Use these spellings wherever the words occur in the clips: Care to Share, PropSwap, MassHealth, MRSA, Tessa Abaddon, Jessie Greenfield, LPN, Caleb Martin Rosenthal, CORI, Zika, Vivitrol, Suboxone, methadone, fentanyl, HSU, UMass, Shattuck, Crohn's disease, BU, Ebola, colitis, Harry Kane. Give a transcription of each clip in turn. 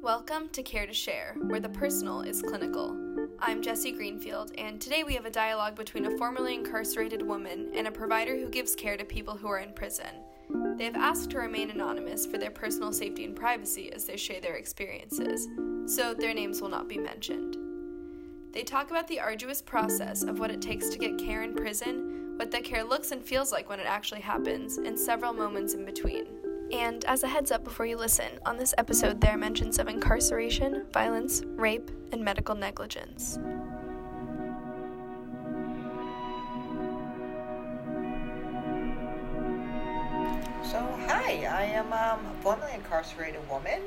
Welcome to Care to Share, where the personal is clinical. I'm Jessie Greenfield, and today we have a dialogue between a formerly incarcerated woman and a provider who gives care to people who are in prison. They have asked to remain anonymous for their personal safety and privacy as they share their experiences, so their names will not be mentioned. They talk about the arduous process of what it takes to get care in prison, what that care looks and feels like when it actually happens, and several moments in between. And as a heads up before you listen, on this episode there are mentions of incarceration, violence, rape, and medical negligence. So, hi, I am a formerly incarcerated woman,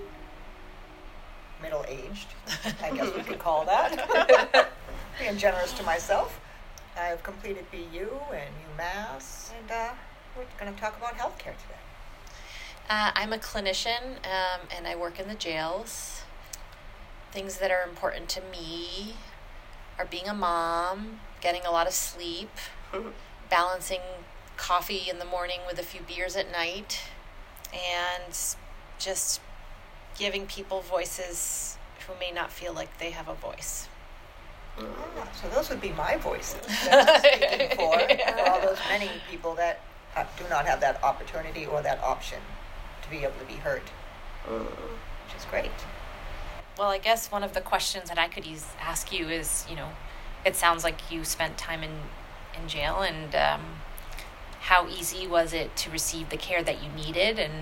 middle-aged, I guess we could call that, being generous to myself. I have completed BU and UMass, and we're going to talk about healthcare today. I'm a clinician, and I work in the jails. Things that are important to me are being a mom, getting a lot of sleep, balancing coffee in the morning with a few beers at night, and just giving people voices who may not feel like they have a voice. Ah, so those would be my voices that I'm speaking for all those many people that do not have that opportunity or that option to be able to be heard, which is great. Well, I guess one of the questions that I could ask you is, you know, it sounds like you spent time in jail, and how easy was it to receive the care that you needed, and,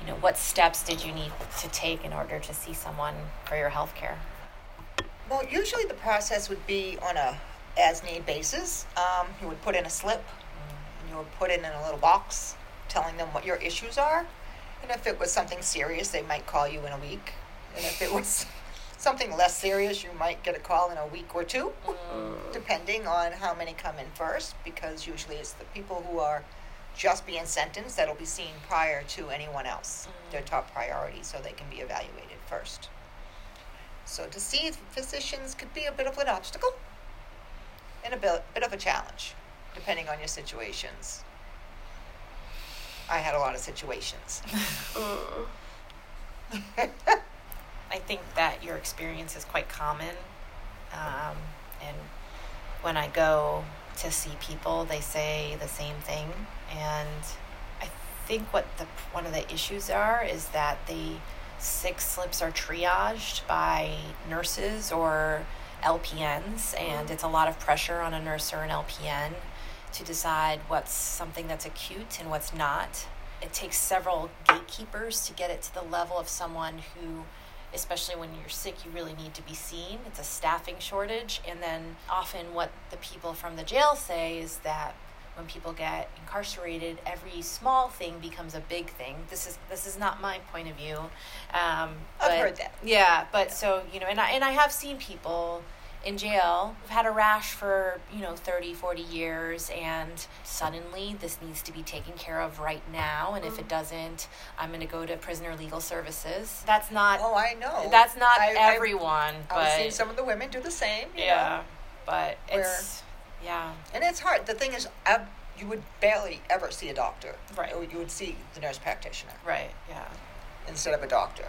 you know, what steps did you need to take in order to see someone for your health care? Well, usually the process would be on a as-need basis. You would put in a slip, and you would put it in a little box telling them what your issues are. And if it was something serious, they might call you in a week. And if it was something less serious, you might get a call in a week or two, depending on how many come in first, because usually it's the people who are just being sentenced that'll be seen prior to anyone else, their top priority, so they can be evaluated first. So to see physicians could be a bit of an obstacle and a bit of a challenge, depending on your situations. I had a lot of situations. I think that your experience is quite common. And when I go to see people, they say the same thing. And I think what one of the issues are is that the sick slips are triaged by nurses or LPNs. And it's a lot of pressure on a nurse or an LPN to decide what's something that's acute and what's not. It takes several gatekeepers to get it to the level of someone who, especially when you're sick, you really need to be seen. It's a staffing shortage. And then often what the people from the jail say is that when people get incarcerated, every small thing becomes a big thing. This is not my point of view. I've heard that. Yeah, but so, you know, and I have seen people in jail who've had a rash for, you know, 30, 40 years, and suddenly this needs to be taken care of right now, and if it doesn't, I'm going to go to prisoner legal services. That's not... Oh, I know. That's not everyone, but... I've seen some of the women do the same, you know, but it's... Yeah. And it's hard. The thing is, you would barely ever see a doctor. Right. You would see the nurse practitioner. Right, yeah. Instead of a doctor.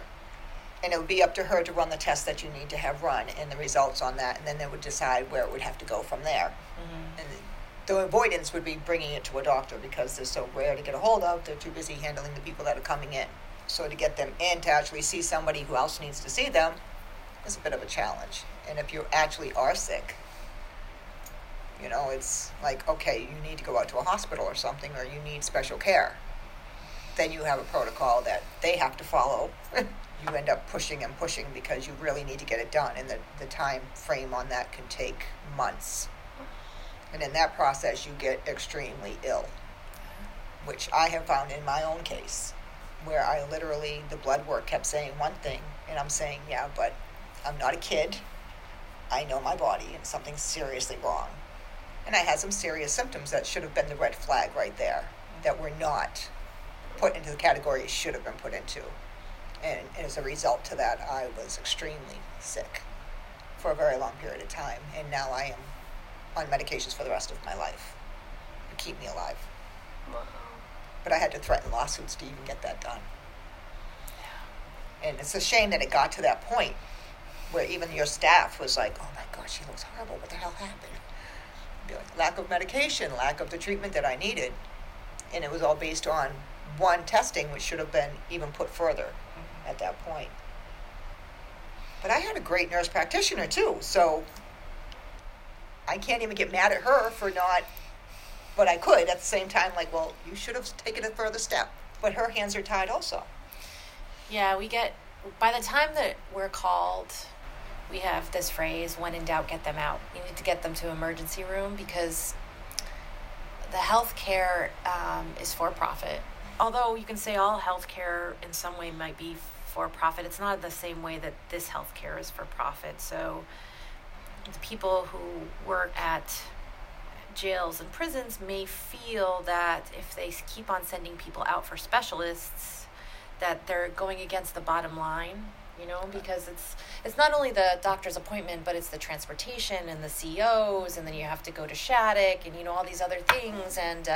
And it would be up to her to run the test that you need to have run and the results on that, and then they would decide where it would have to go from there. Mm-hmm. And the avoidance would be bringing it to a doctor because they're so rare to get a hold of. They're too busy handling the people that are coming in. So to get them in to actually see somebody who else needs to see them is a bit of a challenge. And if you actually are sick, you know, it's like, okay, you need to go out to a hospital or something, or you need special care. Then you have a protocol that they have to follow. You end up pushing and pushing because you really need to get it done, and the time frame on that can take months. And in that process, you get extremely ill, which I have found in my own case, where I literally, the blood work kept saying one thing, and I'm saying, yeah, but I'm not a kid. I know my body, and something's seriously wrong. And I had some serious symptoms that should have been the red flag right there, that were not put into the category it should have been put into. And as a result to that, I was extremely sick for a very long period of time. And now I am on medications for the rest of my life to keep me alive. Wow. But I had to threaten lawsuits to even get that done. Yeah. And it's a shame that it got to that point where even your staff was like, oh, my gosh, she looks horrible. What the hell happened? Be like, lack of medication, lack of the treatment that I needed. And it was all based on one testing, which should have been even put further at that point. But I had a great nurse practitioner, too. So I can't even get mad at her for not, but I could at the same time, like, well, you should have taken a further step. But her hands are tied also. Yeah, we get, by the time that we're called, we have this phrase, when in doubt, get them out. You need to get them to emergency room because the healthcare is for profit. Although you can say all healthcare in some way might be for profit, it's not the same way that this healthcare is for profit. So the people who work at jails and prisons may feel that if they keep on sending people out for specialists, that they're going against the bottom line, you know, because it's not only the doctor's appointment, but it's the transportation and the COs, and then you have to go to Shattuck and, you know, all these other things. And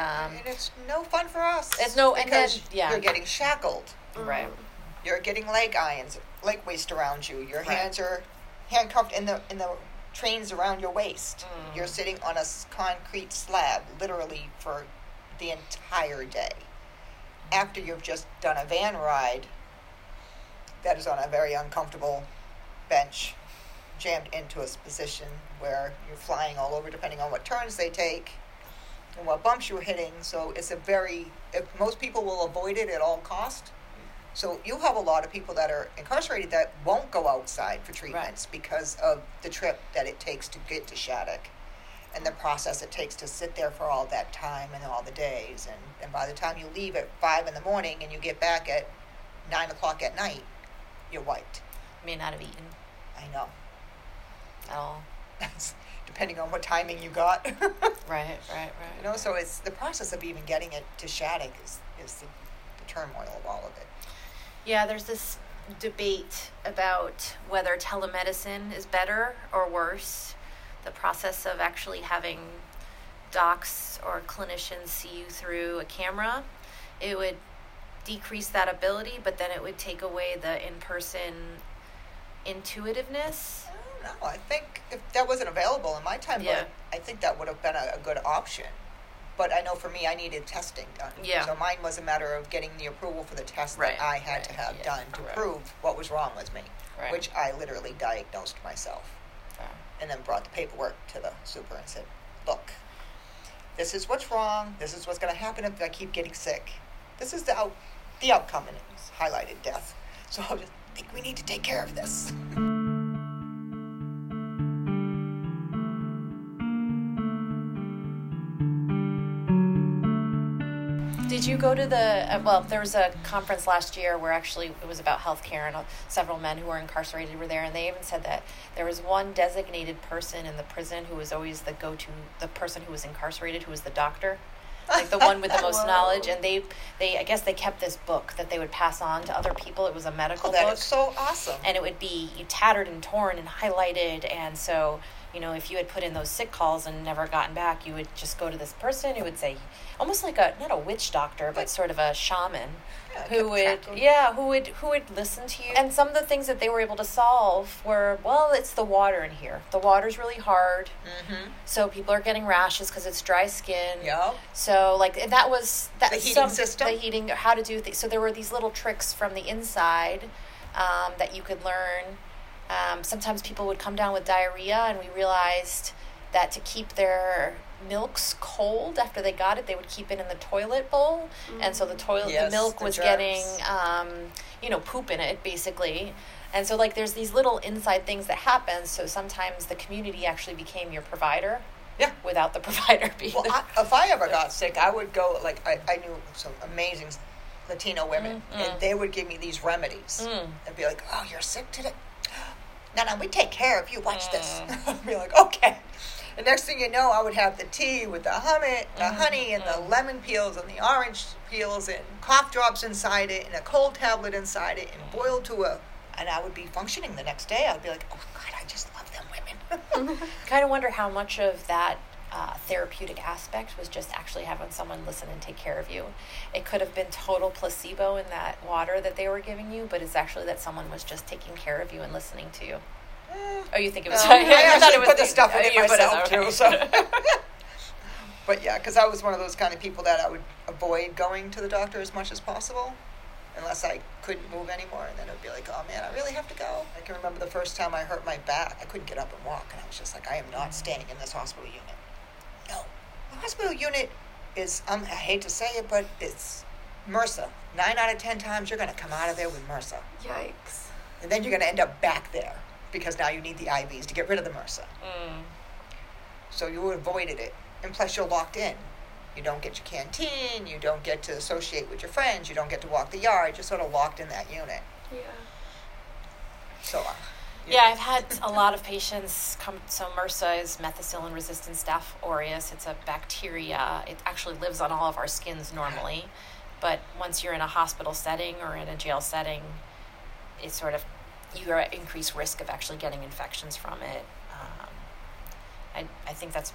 it's no fun for us. It's no, because and then, yeah. You're getting shackled. Right. You're getting leg irons, leg waist around you. Your hands are handcuffed in the trains around your waist. Mm. You're sitting on a concrete slab literally for the entire day. After you've just done a van ride that is on a very uncomfortable bench, jammed into a position where you're flying all over depending on what turns they take and what bumps you're hitting. So it's most people will avoid it at all cost. So you'll have a lot of people that are incarcerated that won't go outside for treatments because of the trip that it takes to get to Shattuck and the process it takes to sit there for all that time and all the days. And by the time you leave at 5 in the morning and you get back at 9 o'clock at night, you're wiped. You may not have eaten. I know. At all. Depending on what timing you got. Right. You know, so it's the process of even getting it to Shattuck is the turmoil of all of it. Yeah, there's this debate about whether telemedicine is better or worse. The process of actually having docs or clinicians see you through a camera, it would decrease that ability, but then it would take away the in-person intuitiveness. I don't know. I think if that wasn't available in my time, I think that would have been a good option. But I know for me, I needed testing done. Yeah. So mine was a matter of getting the approval for the test that I had to have done to prove what was wrong with me, which I literally diagnosed myself. And then brought the paperwork to the super and said, look, this is what's wrong. This is what's going to happen if I keep getting sick. This is the outcome, and it's highlighted death. So I just think we need to take care of this. Did you go to there was a conference last year where actually it was about healthcare, and several men who were incarcerated were there, and they even said that there was one designated person in the prison who was always the go-to, the person who was incarcerated, who was the doctor, like the one with the most knowledge, and they I guess they kept this book that they would pass on to other people. It was a medical book. That is so awesome. And it would be tattered and torn and highlighted, and so... You know, if you had put in those sick calls and never gotten back, you would just go to this person who would say, almost like a, not a witch doctor, but sort of a shaman who would listen to you. And some of the things that they were able to solve were, well, it's the water in here. The water's really hard. Mm-hmm. So people are getting rashes because it's dry skin. Yeah. So like, and that was the heating system, the heating, how to do things. So there were these little tricks from the inside that you could learn. Sometimes people would come down with diarrhea, and we realized that to keep their milks cold after they got it, they would keep it in the toilet bowl. Mm-hmm. And so the milk was germs. Getting, poop in it, basically. And so, like, there's these little inside things that happen, so sometimes the community actually became your provider. Yeah. Without the provider being there. Well, if I ever got sick, I would go, like, I knew some amazing Latino women, and they would give me these remedies. They'd be like, oh, you're sick today? No, we take care of you. Watch this. I'd be like, okay. The next thing you know, I would have the tea with the honey and the lemon peels and the orange peels and cough drops inside it and a cold tablet inside it and boiled to a... And I would be functioning the next day. I'd be like, oh, God, I just love them women. Kind of wonder how much of that therapeutic aspect was just actually having someone listen and take care of you. It could have been total placebo in that water that they were giving you, but it's actually that someone was just taking care of you and listening to you. Oh, you think it was? No, I thought it was put the stuff in it myself too. So. But yeah, because I was one of those kind of people that I would avoid going to the doctor as much as possible, unless I couldn't move anymore, and then it would be like, oh man, I really have to go. I can remember the first time I hurt my back, I couldn't get up and walk, and I was just like, I am not standing in this hospital unit. No, the hospital unit is, I hate to say it, but it's MRSA. 9 out of 10 times you're going to come out of there with MRSA. Yikes. And then you're going to end up back there, because now you need the IVs to get rid of the MRSA. Mm. So you avoided it. And plus you're locked in. You don't get your canteen, you don't get to associate with your friends, you don't get to walk the yard, you're sort of locked in that unit. Yeah. So, yeah, I've had a lot of patients come, so MRSA is methicillin-resistant staph aureus. It's a bacteria. It actually lives on all of our skins normally, but once you're in a hospital setting or in a jail setting, it's sort of, you're at increased risk of actually getting infections from it. I think that's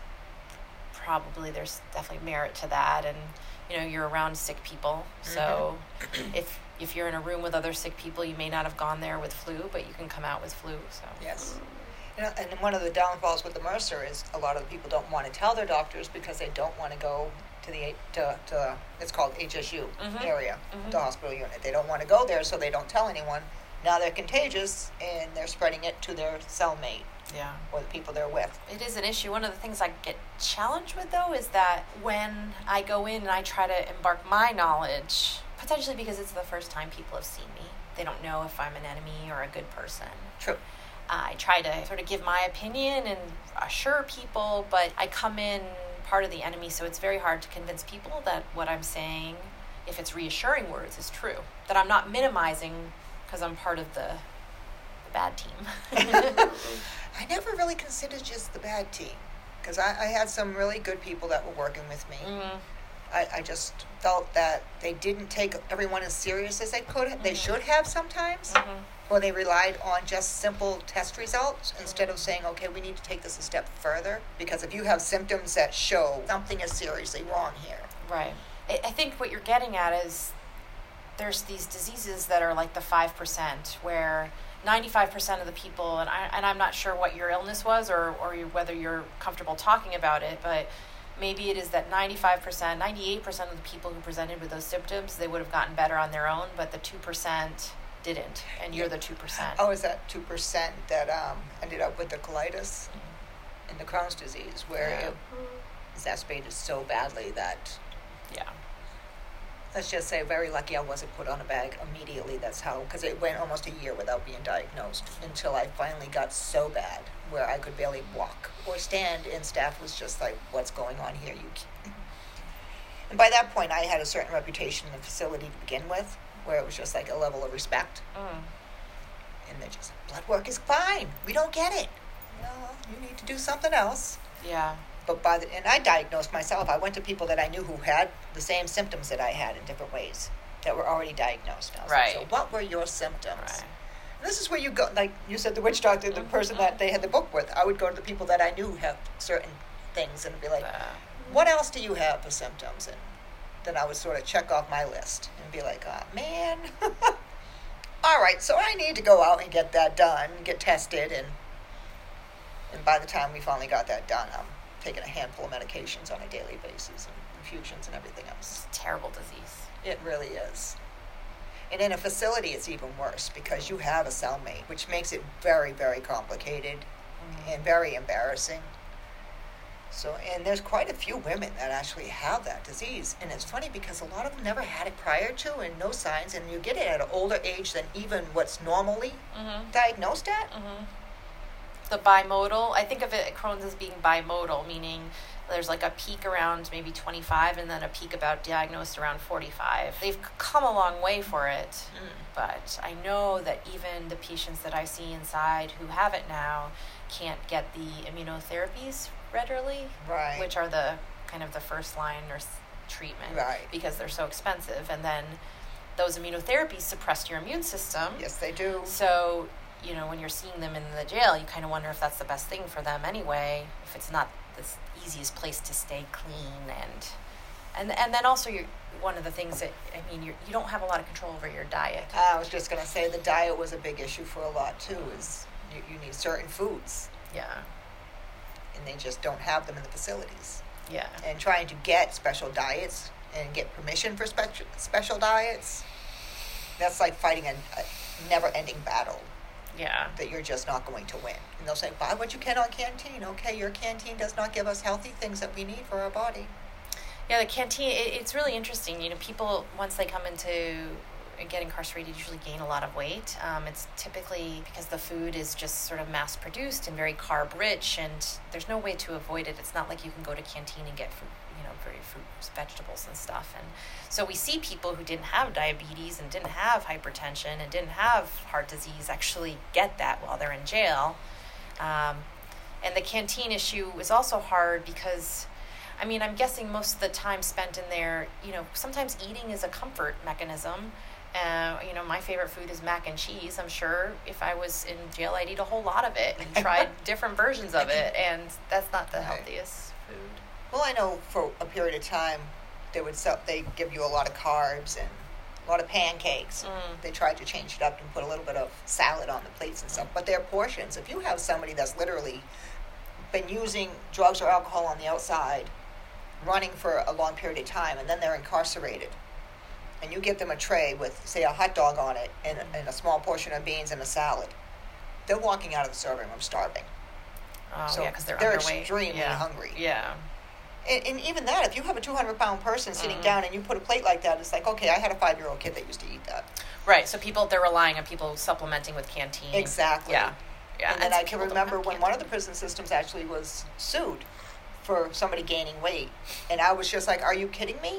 probably, there's definitely merit to that, and you know, you're around sick people, so mm-hmm. if you're in a room with other sick people, you may not have gone there with flu, but you can come out with flu. So yes, you know, and one of the downfalls with the MRSA is a lot of the people don't want to tell their doctors because they don't want to go to the to it's called HSU mm-hmm. area, mm-hmm. the hospital unit. They don't want to go there, so they don't tell anyone. Now they're contagious, and they're spreading it to their cellmate. Yeah. Or the people they're with. It is an issue. One of the things I get challenged with, though, is that when I go in and I try to embark my knowledge, potentially because it's the first time people have seen me, they don't know if I'm an enemy or a good person. True. I try to sort of give my opinion and assure people, but I come in part of the enemy, so it's very hard to convince people that what I'm saying, if it's reassuring words, is true. That I'm not minimizing because I'm part of the bad team. I never really considered just the bad team, because I had some really good people that were working with me. Mm-hmm. I just felt that they didn't take everyone as serious as they could. Mm-hmm. They should have sometimes, mm-hmm. or they relied on just simple test results mm-hmm. instead of saying, okay, we need to take this a step further, because if you have symptoms that show something is seriously wrong here. Right. I think what you're getting at is there's these diseases that are like the 5% where 95% of the people, and I'm not sure what your illness was or whether you're comfortable talking about it, but maybe it is that 95%, 98% of the people who presented with those symptoms, they would have gotten better on their own, but the 2% didn't, and you're the 2%. Oh, is that 2% that ended up with the colitis mm-hmm. and the Crohn's disease, where yeah. it exacerbated so badly that... Yeah. Let's just say, very lucky I wasn't put on a bag immediately. That's how, because it went almost a year without being diagnosed until I finally got so bad where I could barely walk or stand, and staff was just like, what's going on here? And by that point, I had a certain reputation in the facility to begin with, where it was just like a level of respect. Mm. And they're just like, blood work is fine. We don't get it. No, you need to do something else. Yeah. But and I diagnosed myself. I went to people that I knew who had the same symptoms that I had in different ways that were already diagnosed. Right. Like, so what were your symptoms? Right. And this is where you go, like you said, the witch doctor, the mm-hmm. person that they had the book with. I would go to the people that I knew had certain things and be like, what else do you have for symptoms? And then I would sort of check off my list and be like, oh, man. All right, so I need to go out and get that done, get tested. And by the time we finally got that done, I'm taking a handful of medications on a daily basis and infusions and everything else. It's a terrible disease. It really is. And in a facility, it's even worse because you have a cellmate, which makes it very, very complicated mm-hmm. and very embarrassing. So, and there's quite a few women that actually have that disease. And it's funny because a lot of them never had it prior to and no signs. And you get it at an older age than even what's normally mm-hmm. diagnosed at. Mm-hmm. The bimodal, I think of it, Crohn's as being bimodal, meaning there's like a peak around maybe 25 and then a peak about diagnosed around 45. They've come a long way for it, but I know that even the patients that I see inside who have it now can't get the immunotherapies readily, right. which are the kind of the first line or treatment right. because they're so expensive. And then those immunotherapies suppress your immune system. Yes, they do. So... you know, when you're seeing them in the jail, you kind of wonder if that's the best thing for them anyway, if it's not the easiest place to stay clean, and then also you're, one of the things that, I mean, you don't have a lot of control over your diet. I was just going to say the diet was a big issue for a lot too, is you need certain foods. Yeah. And they just don't have them in the facilities. Yeah. And trying to get special diets and get permission for special diets, that's like fighting a never-ending battle. Yeah. That you're just not going to win. And they'll say, buy what you can on Canteen. Okay, your Canteen does not give us healthy things that we need for our body. Yeah, the Canteen, it's really interesting. You know, people, once they come into get incarcerated, usually gain a lot of weight. It's typically because the food is just sort of mass-produced and very carb-rich, and there's no way to avoid it. It's not like you can go to Canteen and get food, you know, very fruits, vegetables and stuff. And so we see people who didn't have diabetes and didn't have hypertension and didn't have heart disease actually get that while they're in jail. And the Canteen issue is also hard because, I mean, I'm guessing most of the time spent in there, you know, sometimes eating is a comfort mechanism. You know, my favorite food is mac and cheese. I'm sure if I was in jail, I'd eat a whole lot of it and tried different versions of it, and that's not the healthiest food. Well, I know for a period of time, they give you a lot of carbs and a lot of pancakes. Mm. They tried to change it up and put a little bit of salad on the plates and stuff, but they're portions. If you have somebody that's literally been using drugs or alcohol on the outside, running for a long period of time, and then they're incarcerated, and you give them a tray with, say, a hot dog on it and a small portion of beans and a salad, they're walking out of the serving room starving. Oh, so yeah, because they're underweight. Extremely hungry. Yeah. And even that, if you have a 200-pound person sitting down and you put a plate like that, it's like, okay, I had a 5-year-old kid that used to eat that. Right, so they're relying on people supplementing with Canteen. Exactly. Yeah. And then I can remember when one of the prison systems actually was sued for somebody gaining weight. And I was just like, are you kidding me?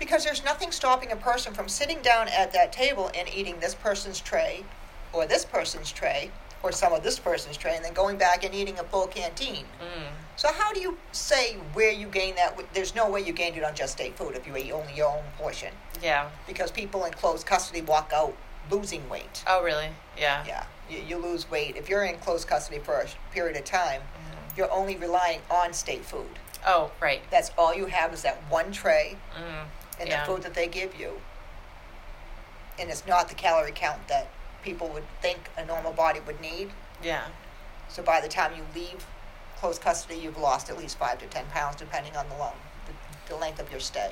Because there's nothing stopping a person from sitting down at that table and eating this person's tray or this person's tray or some of this person's tray and then going back and eating a full Canteen. Mm. So how do you say where you gain that? There's no way you gained it on just state food if you ate only your own portion. Yeah. Because people in closed custody walk out losing weight. Oh, really? Yeah. Yeah. You lose weight. If you're in closed custody for a period of time, you're only relying on state food. Oh, right. That's all you have is that one tray and the food that they give you. And it's not the calorie count that people would think a normal body would need. Yeah. So by the time you leave closed custody, you've lost at least 5 to 10 pounds, depending on the length of your stay.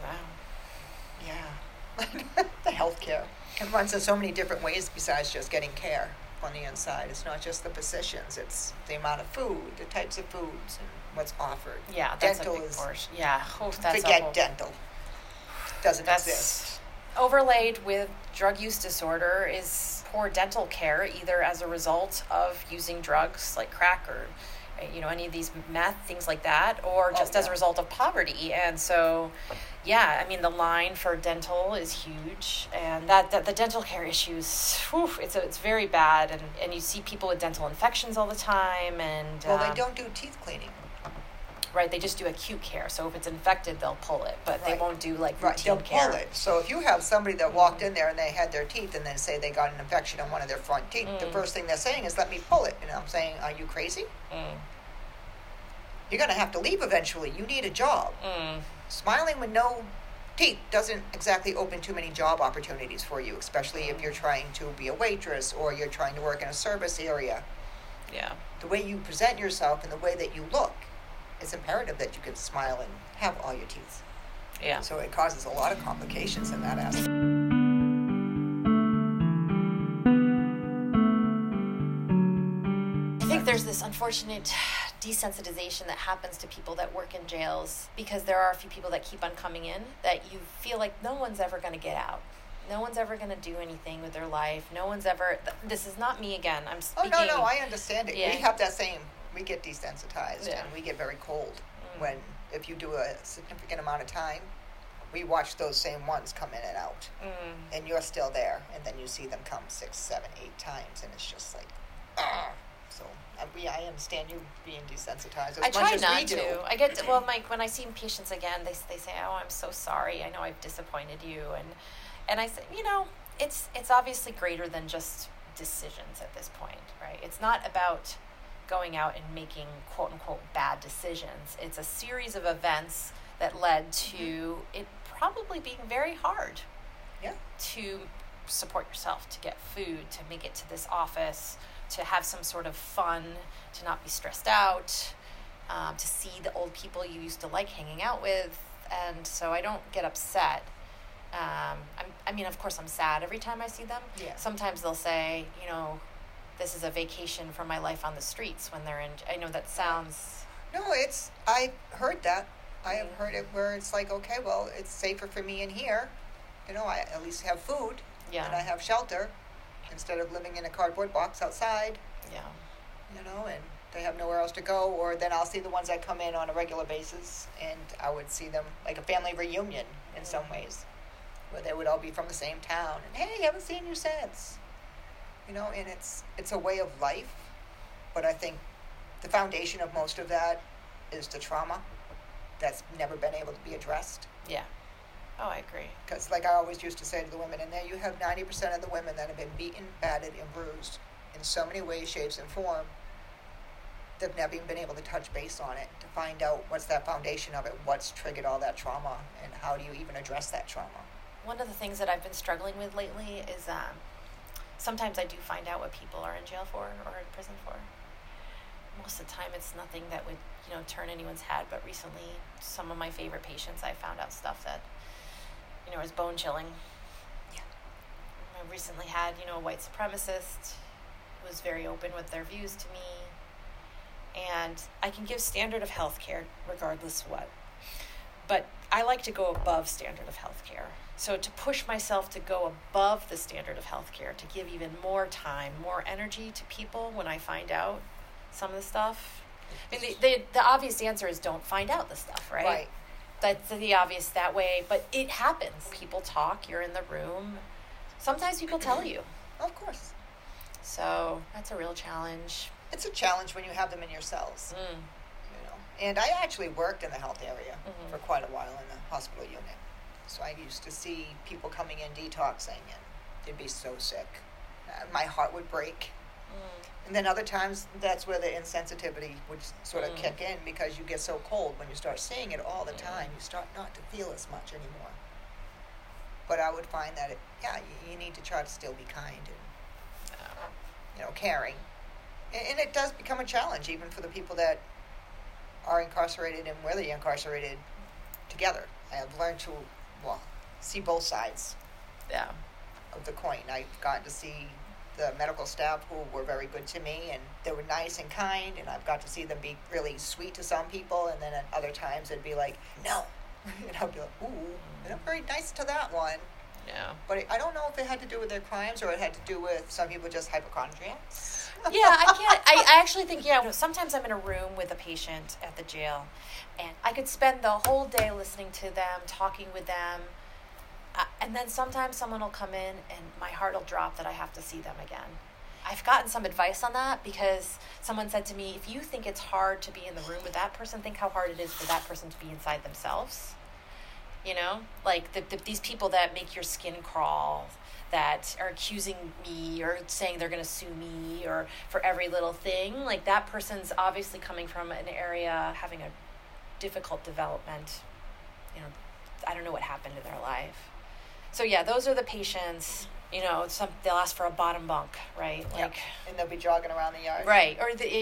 Wow. Yeah. The health care. It runs in so many different ways besides just getting care on the inside. It's not just the positions, it's the amount of food, the types of foods, and what's offered. Yeah, that's dental a big portion. Yeah. Forget dental. Doesn't exist. Overlaid with drug use disorder is poor dental care, either as a result of using drugs like crack or, you know, any of these meth, things like that, or just as a result of poverty. And so, yeah, I mean, the line for dental is huge, and that the dental care issues, it's very bad, and you see people with dental infections all the time. And well, they don't do teeth cleaning. Right, they just do acute care. So if it's infected, they'll pull it, but they won't do like routine care. They'll pull it. So if you have somebody that walked in there and they had their teeth and then say they got an infection on one of their front teeth, the first thing they're saying is, let me pull it. And I'm saying, are you crazy? Mm. You're going to have to leave eventually. You need a job. Mm. Smiling with no teeth doesn't exactly open too many job opportunities for you, especially if you're trying to be a waitress or you're trying to work in a service area. Yeah. The way you present yourself and the way that you look, it's imperative that you can smile and have all your teeth. Yeah. So it causes a lot of complications in that aspect. I think there's this unfortunate desensitization that happens to people that work in jails, because there are a few people that keep on coming in that you feel like no one's ever going to get out. No one's ever going to do anything with their life. No one's ever... This is not me again. I'm speaking... Oh, no, I understand it. Yeah. We have that same... We get desensitized and we get very cold when, if you do a significant amount of time, we watch those same ones come in and out. Mm. And you're still there, and then you see them come 6, 7, 8 times, and it's just like, ah. So I understand you being desensitized. I try not to. I get, well, Mike, when I see patients again, they say, oh, I'm so sorry. I know I've disappointed you. And I say, you know, it's obviously greater than just decisions at this point, right? It's not about... going out and making quote unquote bad decisions. It's a series of events that led to it probably being very hard to support yourself, to get food, to make it to this office, to have some sort of fun, to not be stressed out, to see the old people you used to like hanging out with. And so I don't get upset. I mean, of course, I'm sad every time I see them. Yeah. Sometimes they'll say, you know, this is a vacation from my life on the streets when they're in. I know that sounds. No, it's. I've heard that. I have heard it where it's like, okay, well, it's safer for me in here. You know, I at least have food and I have shelter instead of living in a cardboard box outside. Yeah. You know, and they have nowhere else to go. Or then I'll see the ones that come in on a regular basis, and I would see them like a family reunion in some ways, where they would all be from the same town. And hey, haven't seen you since. You know, and it's a way of life. But I think the foundation of most of that is the trauma that's never been able to be addressed. Yeah. Oh, I agree. Because like I always used to say to the women in there, you have 90% of the women that have been beaten, battered, and bruised in so many ways, shapes, and form. They've never even been able to touch base on it to find out what's that foundation of it, what's triggered all that trauma, and how do you even address that trauma. One of the things that I've been struggling with lately is sometimes I do find out what people are in jail for or in prison for. Most of the time it's nothing that would, you know, turn anyone's head, but recently some of my favorite patients, I found out stuff that, you know, is bone chilling. Yeah. I recently had, you know, a white supremacist who was very open with their views to me, and I can give standard of health care regardless what, but I like to go above standard of health care. So to push myself to go above the standard of healthcare, to give even more time, more energy to people when I find out some of the stuff. I mean, the obvious answer is don't find out the stuff, right? Right. That's the obvious that way, but it happens. People talk, you're in the room. Sometimes people tell you. Of course. So that's a real challenge. It's a challenge when you have them in your cells. Mm. You know. And I actually worked in the health area for quite a while in the hospital unit. So I used to see people coming in detoxing, and they'd be so sick. My heart would break. Mm. And then other times, that's where the insensitivity would sort of kick in, because you get so cold when you start seeing it all the time. You start not to feel as much anymore. But I would find that, you need to try to still be kind and, you know, caring. And it does become a challenge, even for the people that are incarcerated and where they're incarcerated together. I have learned to see both sides of the coin. I've gotten to see the medical staff who were very good to me, and they were nice and kind, and I've got to see them be really sweet to some people, and then at other times it'd be like, no. And I'd be like, ooh, they're very nice to that one. Yeah. But I don't know if it had to do with their crimes or it had to do with some people just hypochondriacs. I actually think, sometimes I'm in a room with a patient at the jail, and I could spend the whole day listening to them, talking with them, and then sometimes someone will come in and my heart will drop that I have to see them again. I've gotten some advice on that because someone said to me, if you think it's hard to be in the room with that person, think how hard it is for that person to be inside themselves. You know, like these people that make your skin crawl, that are accusing me or saying they're going to sue me or for every little thing. Like, that person's obviously coming from an area having a difficult development. You know, I don't know what happened in their life. So those are the patients. You know, they'll ask for a bottom bunk, right? Like, and they'll be jogging around the yard, right?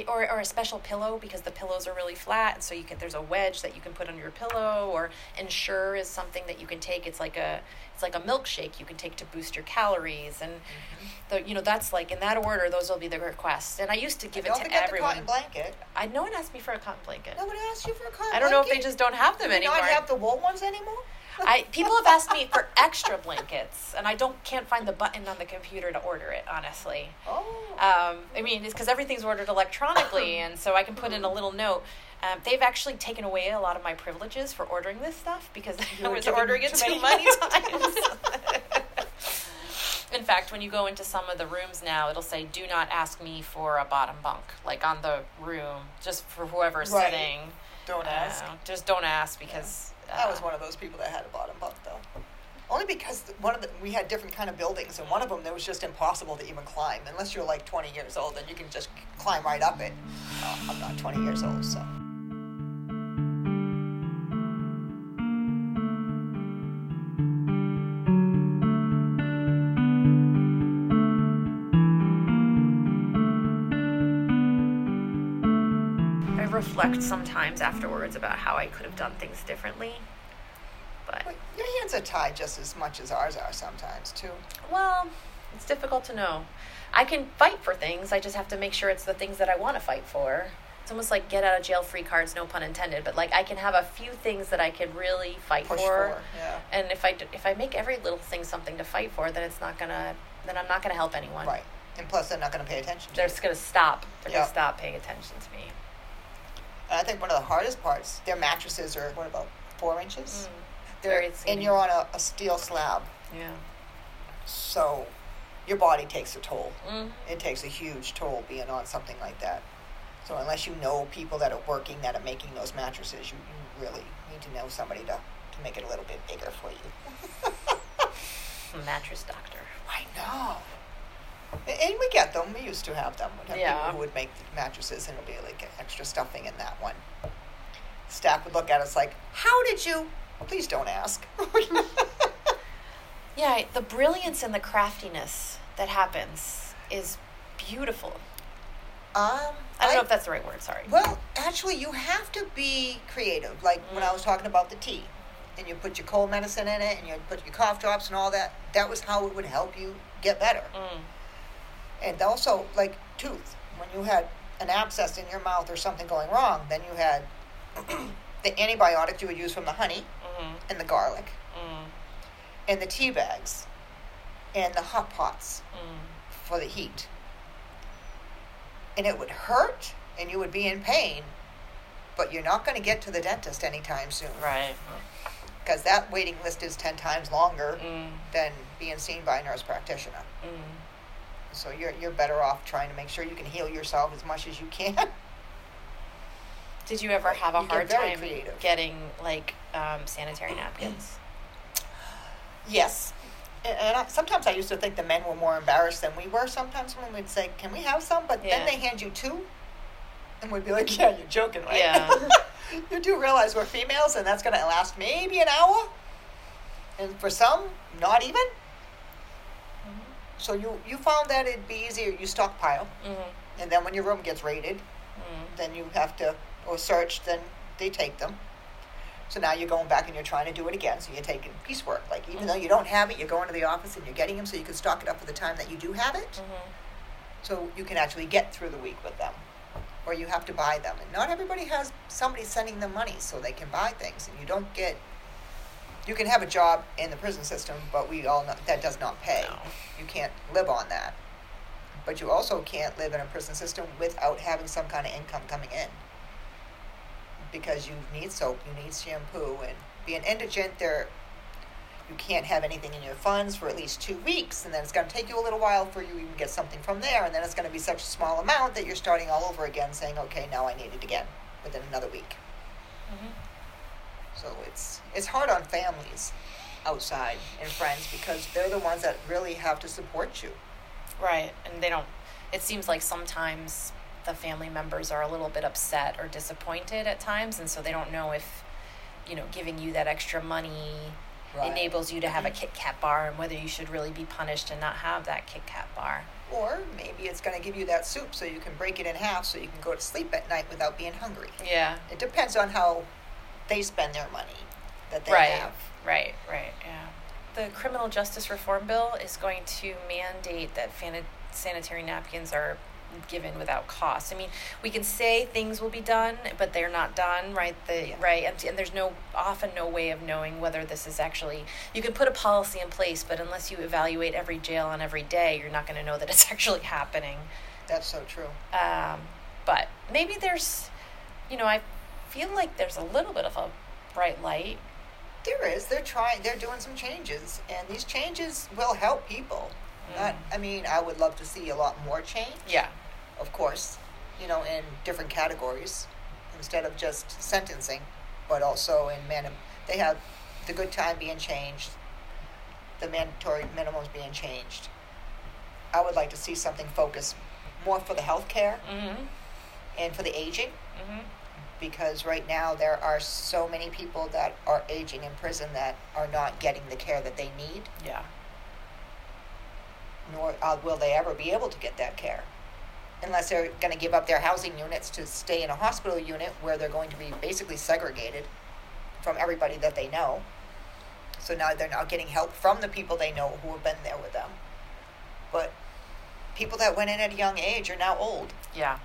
Or a special pillow because the pillows are really flat, and so there's a wedge that you can put under your pillow. Or Ensure is something that you can take. It's like a milkshake you can take to boost your calories, and that's like in that order. Those will be the requests. And I used to give it to everyone. Don't forget the cotton blanket. No one asked me for a cotton blanket. Nobody asked you for a cotton blanket. I don't know if they just don't have them anymore. Do you not have the wool ones anymore? People have asked me for extra blankets, and I can't find the button on the computer to order it, honestly. Oh. I mean, it's because everything's ordered electronically, and so I can put in a little note. They've actually taken away a lot of my privileges for ordering this stuff because I was ordering it too many times. In fact, when you go into some of the rooms now, it'll say, do not ask me for a bottom bunk, like on the room, just for whoever's sitting. Don't ask. Just don't ask because... I was one of those people that had a bottom bunk, though. Only because we had different kind of buildings, and one of them that was just impossible to even climb. Unless you're like 20 years old, then you can just climb right up it. I'm not 20 years old, so. I reflect sometimes afterwards about how I could have done things differently. But your hands are tied just as much as ours are sometimes, too. Well, it's difficult to know. I can fight for things. I just have to make sure it's the things that I want to fight for. It's almost like get-out-of-jail-free cards, no pun intended. But, like, I can have a few things that I can really fight for. Yeah. And if I make every little thing something to fight for, then it's not going to – then I'm not going to help anyone. Right. And plus, they're not going to pay attention to you. They're just going to stop. They're going to stop paying attention to me. And I think one of the hardest parts, their mattresses are, what about, 4 inches? Mm. And you're on a steel slab. Yeah. So your body takes a toll. Mm. It takes a huge toll being on something like that. So unless you know people that are working, that are making those mattresses, you really need to know somebody to make it a little bit bigger for you. Mattress doctor. I know. And we get them. We used to have them. We'd have people who would make the mattresses, and it would be like extra stuffing in that one. Staff would look at us like, how did you... Please don't ask. Yeah, the brilliance and the craftiness that happens is beautiful. I don't know if that's the right word, sorry. Well, actually, you have to be creative. Like when I was talking about the tea, and you put your cold medicine in it, and you put your cough drops and all that. That was how it would help you get better. Mm. And also, like tooth. When you had an abscess in your mouth or something going wrong, then you had... the antibiotic you would use from the honey and the garlic and the tea bags and the hot pots for the heat. And it would hurt and you would be in pain, but you're not going to get to the dentist anytime soon. Right. Because that waiting list is 10 times longer than being seen by a nurse practitioner. Mm. So you're better off trying to make sure you can heal yourself as much as you can. Did you ever have a hard time getting, like, sanitary napkins? Yes. And sometimes I used to think the men were more embarrassed than we were. Sometimes when we'd say, can we have some? But then they hand you two. And we'd be like, yeah, you're joking, right? Yeah. You do realize we're females, and that's going to last maybe an hour. And for some, not even. Mm-hmm. So you found that it'd be easier. You stockpile. Mm-hmm. And then when your room gets raided, then you have to... or searched, then they take them. So now you're going back and you're trying to do it again, so you're taking piecework. Like, even though you don't have it, you're going to the office and you're getting them so you can stock it up for the time that you do have it. Mm-hmm. So you can actually get through the week with them. Or you have to buy them. And not everybody has somebody sending them money so they can buy things. And you don't get... You can have a job in the prison system, but we all know that does not pay. No. You can't live on that. But you also can't live in a prison system without having some kind of income coming in. Because you need soap, you need shampoo, and being indigent, you can't have anything in your funds for at least 2 weeks, and then it's going to take you a little while for you to even get something from there, and then it's going to be such a small amount that you're starting all over again saying, okay, now I need it again within another week. Mm-hmm. So it's hard on families outside and friends because they're the ones that really have to support you. Right, and they don't, it seems like sometimes... the family members are a little bit upset or disappointed at times, and so they don't know if, giving you that extra money enables you to have a Kit Kat bar and whether you should really be punished and not have that Kit Kat bar. Or maybe it's going to give you that soup so you can break it in half so you can go to sleep at night without being hungry. Yeah. It depends on how they spend their money that they have. Right, yeah. The criminal justice reform bill is going to mandate that sanitary napkins are given without cost. I mean, we can say things will be done, but they're not done, right? And there's often no way of knowing whether this is actually. You can put a policy in place, but unless you evaluate every jail on every day, you're not going to know that it's actually happening. That's so true. But maybe there's, I feel like there's a little bit of a bright light. There is. They're doing some changes, and these changes will help people. I would love to see a lot more change. Yeah. Of course, in different categories instead of just sentencing, but also they have the good time being changed, the mandatory minimums being changed. I would like to see something focused more for the healthcare mm-hmm. and for the aging, mm-hmm. because right now there are so many people that are aging in prison that are not getting the care that they need. Yeah. Nor will they ever be able to get that care, unless they're going to give up their housing units to stay in a hospital unit where they're going to be basically segregated from everybody that they know. So now they're not getting help from the people they know who have been there with them. But people that went in at a young age are now old. Yeah.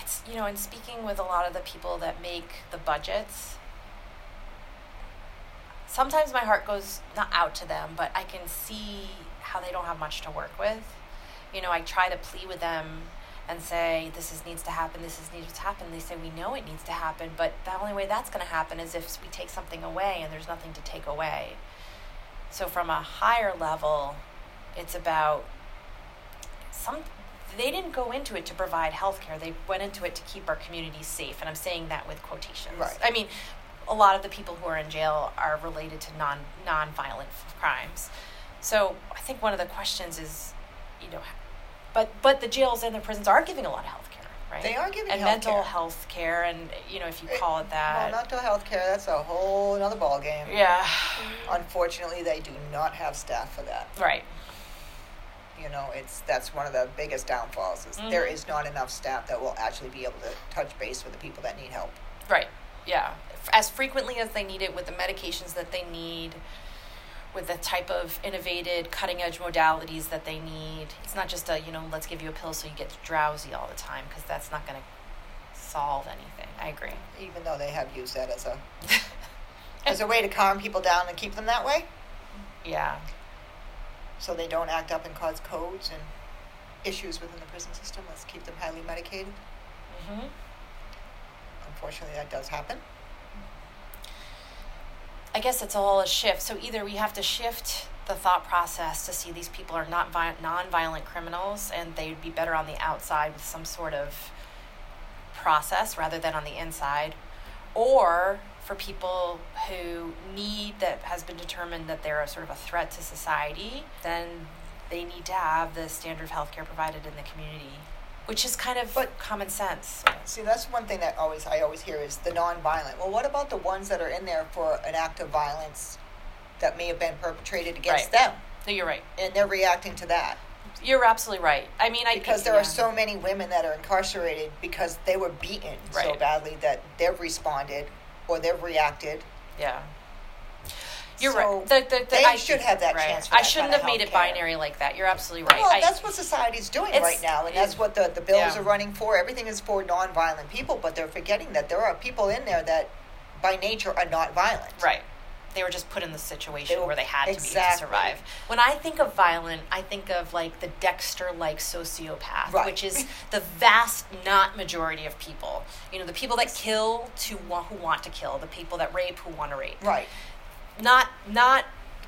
It's, you know, in speaking with a lot of the people that make the budgets, sometimes my heart goes not out to them, but I can see how they don't have much to work with. You know, I try to plea with them and say, this needs to happen. They say, we know it needs to happen, but the only way that's going to happen is if we take something away, and there's nothing to take away. So from a higher level, it's about they didn't go into it to provide healthcare. They went into it to keep our communities safe. And I'm saying that with quotations. Right. I mean, a lot of the people who are in jail are related to non-violent crimes. So I think one of the questions is, you know, but the jails and the prisons are giving a lot of health care, right? They are giving mental health care, and, you know, if you call it that. Well, mental health care, that's a whole another ballgame. Yeah. Unfortunately, they do not have staff for that. Right. You know, that's one of the biggest downfalls is mm-hmm. there is not enough staff that will actually be able to touch base with the people that need help. Right, yeah. As frequently as they need it, with the medications that they need, with the type of innovative, cutting-edge modalities that they need. It's not just a, you know, let's give you a pill so you get drowsy all the time, because that's not going to solve anything. I agree. Even though they have used that as a as a way to calm people down and keep them that way. Yeah. So they don't act up and cause codes and issues within the prison system. Let's keep them highly medicated. Mm-hmm. Unfortunately, that does happen. I guess it's all a shift. So either we have to shift the thought process to see these people are not non-violent criminals, and they'd be better on the outside with some sort of process rather than on the inside, or for people who that has been determined that they're a sort of a threat to society, then they need to have the standard of healthcare provided in the community, which is kind of common sense. See, that's one thing that I always hear is the non-violent. Well, what about the ones that are in there for an act of violence that may have been perpetrated against them? No, you're right. And they're reacting to that. You're absolutely right. I mean, because there are so many women that are incarcerated because they were beaten so badly that they've responded or they've reacted. Yeah. You're right. I should have that chance for that. I shouldn't have made it binary like that. You're absolutely right. Well, that's what society's doing right now, and that's what the bills are running for. Everything is for non-violent people, but they're forgetting that there are people in there that, by nature, are not violent. Right. They were just put in the situation where they had to be to survive. When I think of violent, I think of, like, the Dexter-like sociopath, which is the vast not majority of people. You know, the people that kill who want to kill, the people that rape who want to rape. Right. Not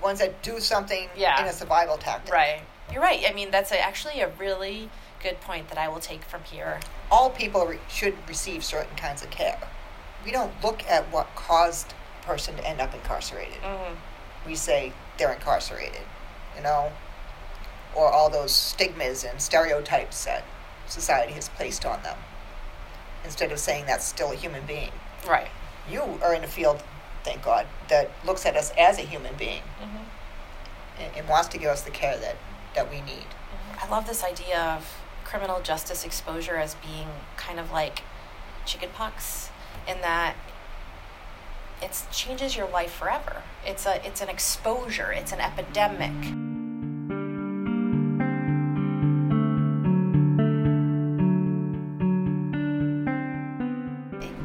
ones that do something in a survival tactic. Right. You're right. I mean, that's actually a really good point that I will take from here. All people should receive certain kinds of care. We don't look at what caused a person to end up incarcerated. Mm-hmm. We say they're incarcerated, you know, or all those stigmas and stereotypes that society has placed on them, instead of saying that's still a human being. Right. You are in a field, thank God, that looks at us as a human being mm-hmm. and wants to give us the care that we need. I love this idea of criminal justice exposure as being kind of like chickenpox, in that it changes your life forever. It's an exposure. It's an epidemic.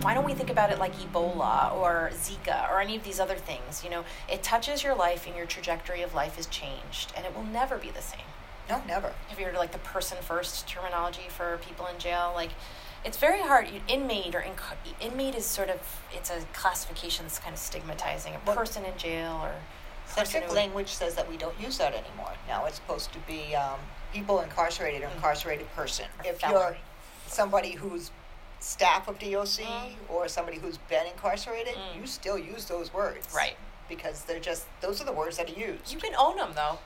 Why don't we think about it like Ebola or Zika or any of these other things? You know, it touches your life and your trajectory of life is changed, and it will never be the same. No, never. Have you heard of, like, the person-first terminology for people in jail? Like, it's very hard. Inmate is sort of, it's a classification that's kind of stigmatizing. A person in jail or... Specific language says that we don't use that anymore. Now it's supposed to be people incarcerated or incarcerated person. If you're somebody who's staff of DOC or somebody who's been incarcerated, you still use those words. Right. Because they're just, those are the words that are used. You can own them, though.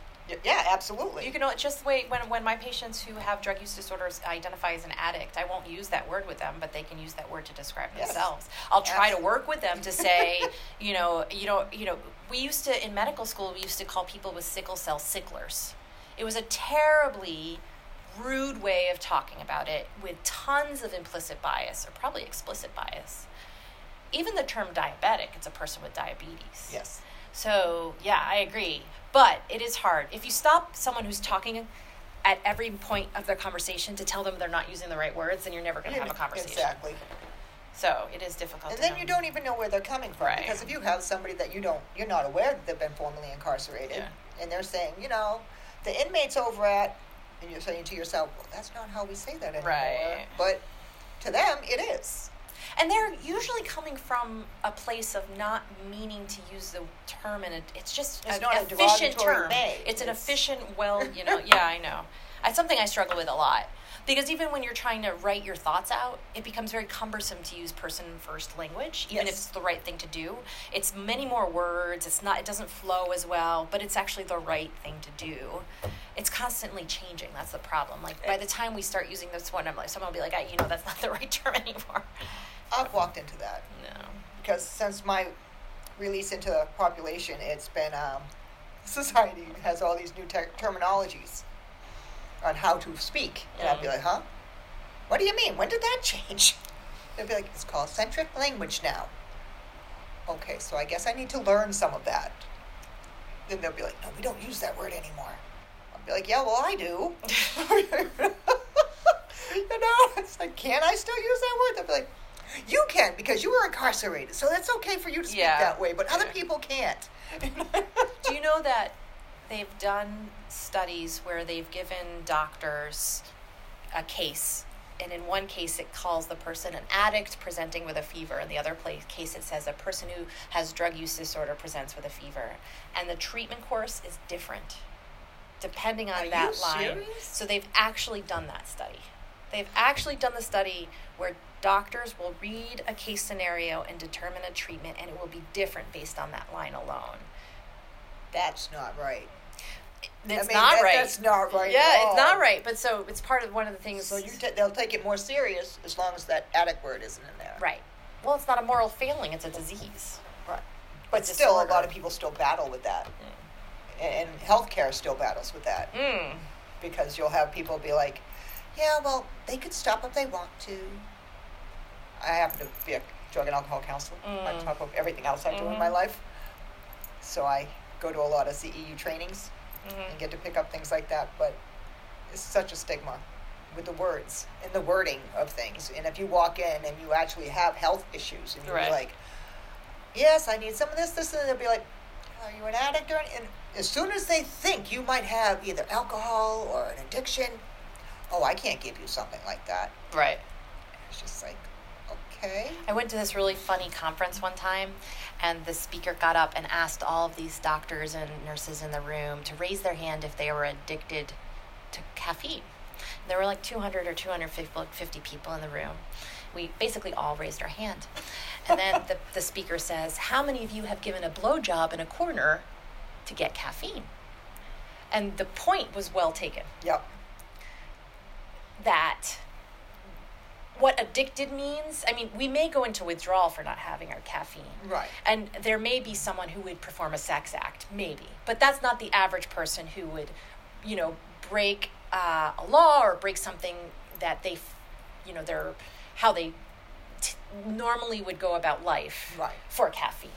Yeah, absolutely. You can just wait. When my patients who have drug use disorders identify as an addict, I won't use that word with them, but they can use that word to describe themselves. I'll try to work with them to say, you know. We used to, in medical school, we used to call people with sickle cell sicklers. It was a terribly rude way of talking about it, with tons of implicit bias, or probably explicit bias. Even the term diabetic, it's a person with diabetes. Yes. So, yeah, I agree. But it is hard. If you stop someone who's talking at every point of their conversation to tell them they're not using the right words, then you're never going to have a conversation. Exactly. So it is difficult. And then you don't even know where they're coming from. Right. Because if you have somebody that you're not aware that they've been formerly incarcerated, and they're saying, the inmates over at, and you're saying to yourself, well, that's not how we say that anymore. Right. But to them, it is. And they're usually coming from a place of not meaning to use the term, and it's just an efficient term. It's an efficient, I know. It's something I struggle with a lot. Because even when you're trying to write your thoughts out, it becomes very cumbersome to use person-first language, even if it's the right thing to do. It's many more words. It doesn't flow as well, but it's actually the right thing to do. It's constantly changing. That's the problem. Like, by the time we start using this one, someone will be like, that's not the right term anymore. I've walked into that. No. Because since my release into the population, it's been, society has all these new terminologies on how to speak. And I'd be like, huh? What do you mean? When did that change? They'd be like, it's called centric language now. Okay, so I guess I need to learn some of that. Then they'll be like, no, we don't use that word anymore. I'll be like, yeah, well, I do. It's like, can I still use that word? They'll be like, you can, because you were incarcerated, so that's okay for you to speak that way, but other people can't. Do you know that they've done studies where they've given doctors a case, and in one case it calls the person an addict presenting with a fever, and the other case it says a person who has drug use disorder presents with a fever, and the treatment course is different depending on that line. Are you serious? So they've actually done that study. They've actually done the study where doctors will read a case scenario and determine a treatment, and it will be different based on that line alone. That's not right. It's not right. That's not right. Yeah, it's not right. But so it's part of one of the things. So they'll take it more serious as long as that addict word isn't in there. Right. Well, it's not a moral failing. It's a disease. Right. But still, a lot of people still battle with that. Mm. And healthcare still battles with that. Mm. Because you'll have people be like, yeah, well, they could stop if they want to. I happen to be a drug and alcohol counselor on top of everything else I do in my life. So I go to a lot of CEU trainings and get to pick up things like that. But it's such a stigma with the words and the wording of things. And if you walk in and you actually have health issues, and you're like, yes, I need some of this, and they'll be like, are you an addict? And as soon as they think you might have either alcohol or an addiction, oh, I can't give you something like that. Right. It's just like, okay. I went to this really funny conference one time, and the speaker got up and asked all of these doctors and nurses in the room to raise their hand if they were addicted to caffeine. And there were like 200 or 250 people in the room. We basically all raised our hand. And then the speaker says, how many of you have given a blowjob in a corner to get caffeine? And the point was well taken. Yep. That what addicted means, we may go into withdrawal for not having our caffeine. Right. And there may be someone who would perform a sex act, maybe. But that's not the average person who would, break a law or break something that they, how they normally would go about life for caffeine.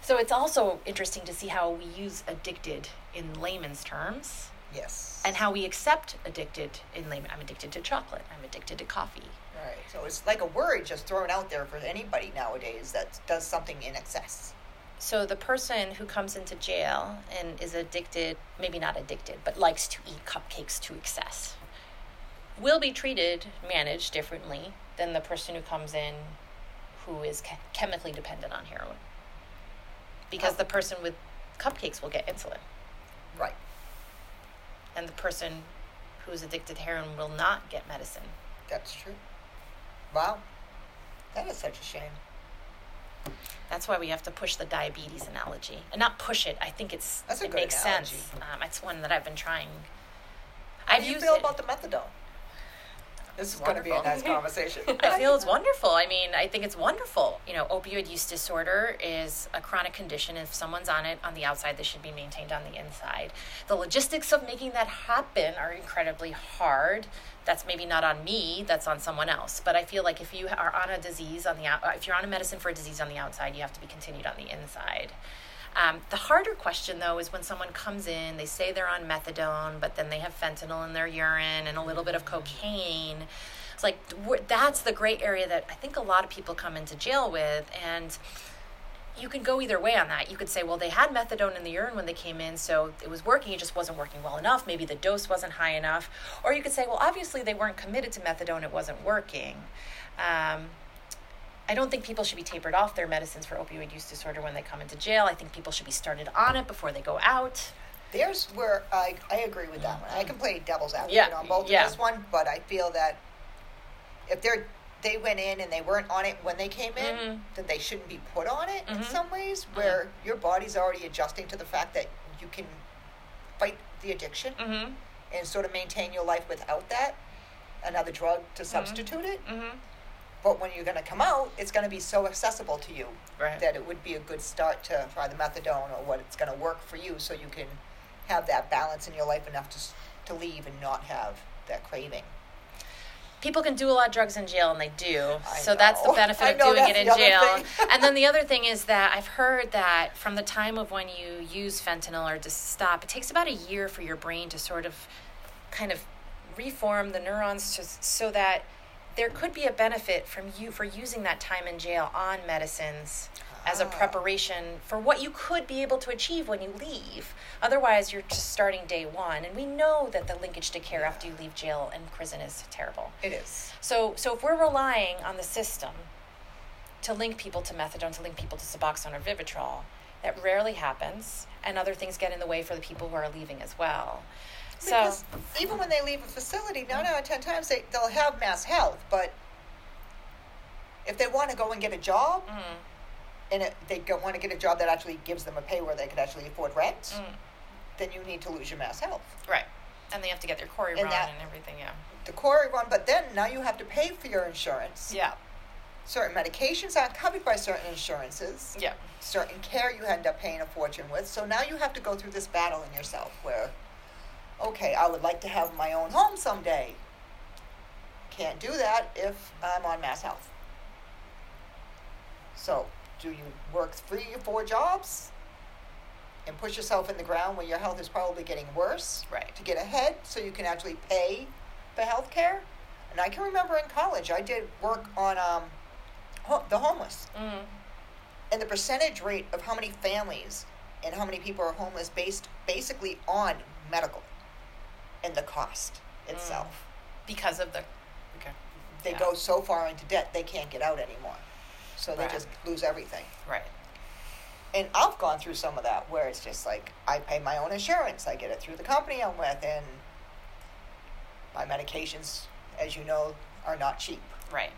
So it's also interesting to see how we use addicted in layman's terms. Yes. And how we accept addicted in layman. I'm addicted to chocolate. I'm addicted to coffee. Right. So it's like a word just thrown out there for anybody nowadays that does something in excess. So the person who comes into jail and is addicted, maybe not addicted, but likes to eat cupcakes to excess, will be treated, managed differently than the person who comes in who is chemically dependent on heroin. Because the person with cupcakes will get insulin. Right. And the person who is addicted to heroin will not get medicine. That's true. Wow. That is such a shame. That's why we have to push the diabetes analogy. And not push it. I think it makes sense. It's one that I've been trying. How do you feel about the methadone? This is going to be a nice conversation. I feel it's wonderful. I mean, I think it's wonderful. You know, opioid use disorder is a chronic condition. If someone's on it on the outside, they should be maintained on the inside. The logistics of making that happen are incredibly hard. That's maybe not on me. That's on someone else. But I feel like if you are on a disease on the if you're on a medicine for a disease on the outside, you have to be continued on the inside. The harder question, though, is when someone comes in, they say they're on methadone, but then they have fentanyl in their urine and a little bit of cocaine. It's like, that's the gray area that I think a lot of people come into jail with. And you can go either way on that. You could say, well, they had methadone in the urine when they came in, so it was working. It just wasn't working well enough. Maybe the dose wasn't high enough. Or you could say, well, obviously they weren't committed to methadone. It wasn't working. I don't think people should be tapered off their medicines for opioid use disorder when they come into jail. I think people should be started on it before they go out. There's where I agree with that one. I can play devil's advocate on both of this one, but I feel that if they went in and they weren't on it when they came in, then they shouldn't be put on it in some ways, where your body's already adjusting to the fact that you can fight the addiction and sort of maintain your life without that, another drug to substitute it. But when you're going to come out, it's going to be so accessible to you that it would be a good start to try the methadone or what it's going to work for you, so you can have that balance in your life enough to leave and not have that craving. People can do a lot of drugs in jail, and they do. I know. That's the benefit of doing it in jail. And then the other thing is that I've heard that from the time of when you use fentanyl or to stop, it takes about a year for your brain to sort of kind of reform the neurons so that there could be a benefit from you for using that time in jail on medicines as a preparation for what you could be able to achieve when you leave. Otherwise, you're just starting day one. And we know that the linkage to care after you leave jail and prison is terrible. It is. So if we're relying on the system to link people to methadone, to link people to Suboxone or Vivitrol, that rarely happens. And other things get in the way for the people who are leaving as well. Because even when they leave a facility, 9 out of 10 times they'll have MassHealth, but if they want to go and get a job, and they want to get a job that actually gives them a pay where they could actually afford rent, then you need to lose your MassHealth. Right. And they have to get their CORI run and everything, The CORI run, but then now you have to pay for your insurance. Yeah. Certain medications aren't covered by certain insurances. Yeah. Certain care you end up paying a fortune with. So now you have to go through this battle in yourself where... okay, I would like to have my own home someday. Can't do that if I'm on MassHealth. So, do you work 3 or 4 jobs and push yourself in the ground where your health is probably getting worse to get ahead so you can actually pay for health care? And I can remember in college, I did work on the homeless. And the percentage rate of how many families and how many people are homeless based basically on medical. And the cost itself. Because of the... okay. They go so far into debt, they can't get out anymore. So they just lose everything. Right. And I've gone through some of that where it's just like, I pay my own insurance. I get it through the company I'm with. And my medications, as you know, are not cheap. Right.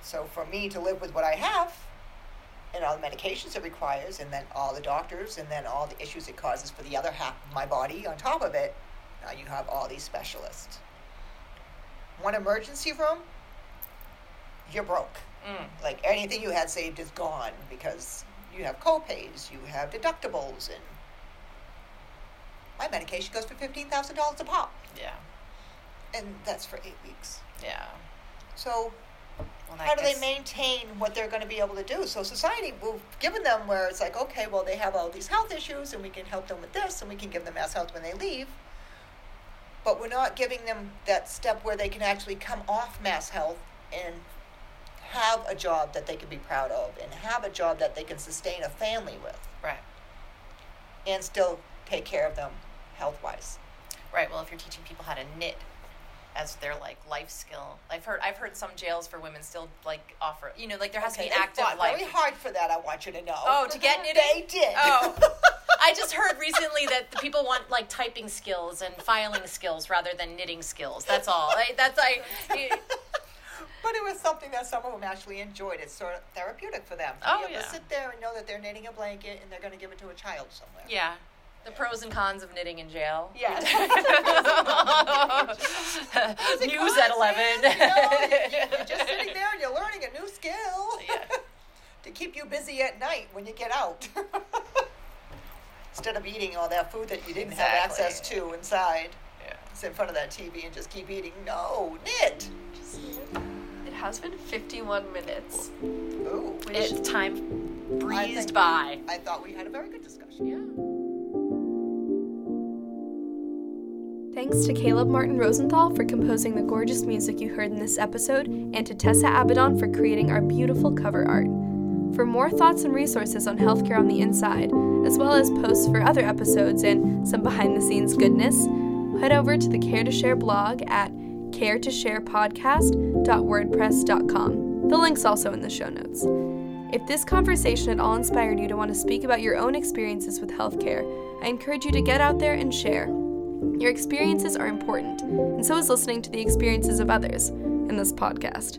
So for me to live with what I have, and all the medications it requires, and then all the doctors, and then all the issues it causes for the other half of my body on top of it, now you have all these specialists. One emergency room, you're broke. Like, anything you had saved is gone because you have co-pays, you have deductibles, and my medication goes for $15,000 a pop. Yeah. And that's for 8 weeks. Yeah. So... well, how do they maintain what they're going to be able to do? So society, we've given them where it's like, okay, well, they have all these health issues, and we can help them with this, and we can give them MassHealth when they leave. But we're not giving them that step where they can actually come off MassHealth and have a job that they can be proud of and have a job that they can sustain a family with. Right. And still take care of them health-wise. Right. Well, if you're teaching people how to knit as their like life skill, I've heard some jails for women still like offer, you know, like there has to be active life. It's very hard for that. I want you to know. Oh, to get knitting. They did. Oh, I just heard recently that the people want like typing skills and filing skills rather than knitting skills. That's all. That's like. But it was something that some of them actually enjoyed. It's sort of therapeutic for them. Oh, yeah. To sit there and know that they're knitting a blanket and they're going to give it to a child somewhere. Yeah. The pros and cons of knitting in jail. Yes. News at 11. You're just sitting there and you're learning a new skill to keep you busy at night when you get out. Instead of eating all that food that you didn't have access to inside. Yeah. Sit in front of that TV and just keep eating. No, knit. Just knit. It has been 51 minutes. Ooh. Which time breezed by. I thought we had a very good discussion. Yeah. Thanks to Caleb Martin Rosenthal for composing the gorgeous music you heard in this episode, and to Tessa Abaddon for creating our beautiful cover art. For more thoughts and resources on healthcare on the inside, as well as posts for other episodes and some behind-the-scenes goodness, head over to the Care to Share blog at caretosharepodcast.wordpress.com. The link's also in the show notes. If this conversation at all inspired you to want to speak about your own experiences with healthcare, I encourage you to get out there and share. Your experiences are important, and so is listening to the experiences of others in this podcast.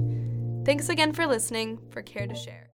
Thanks again for listening, for Care to Share.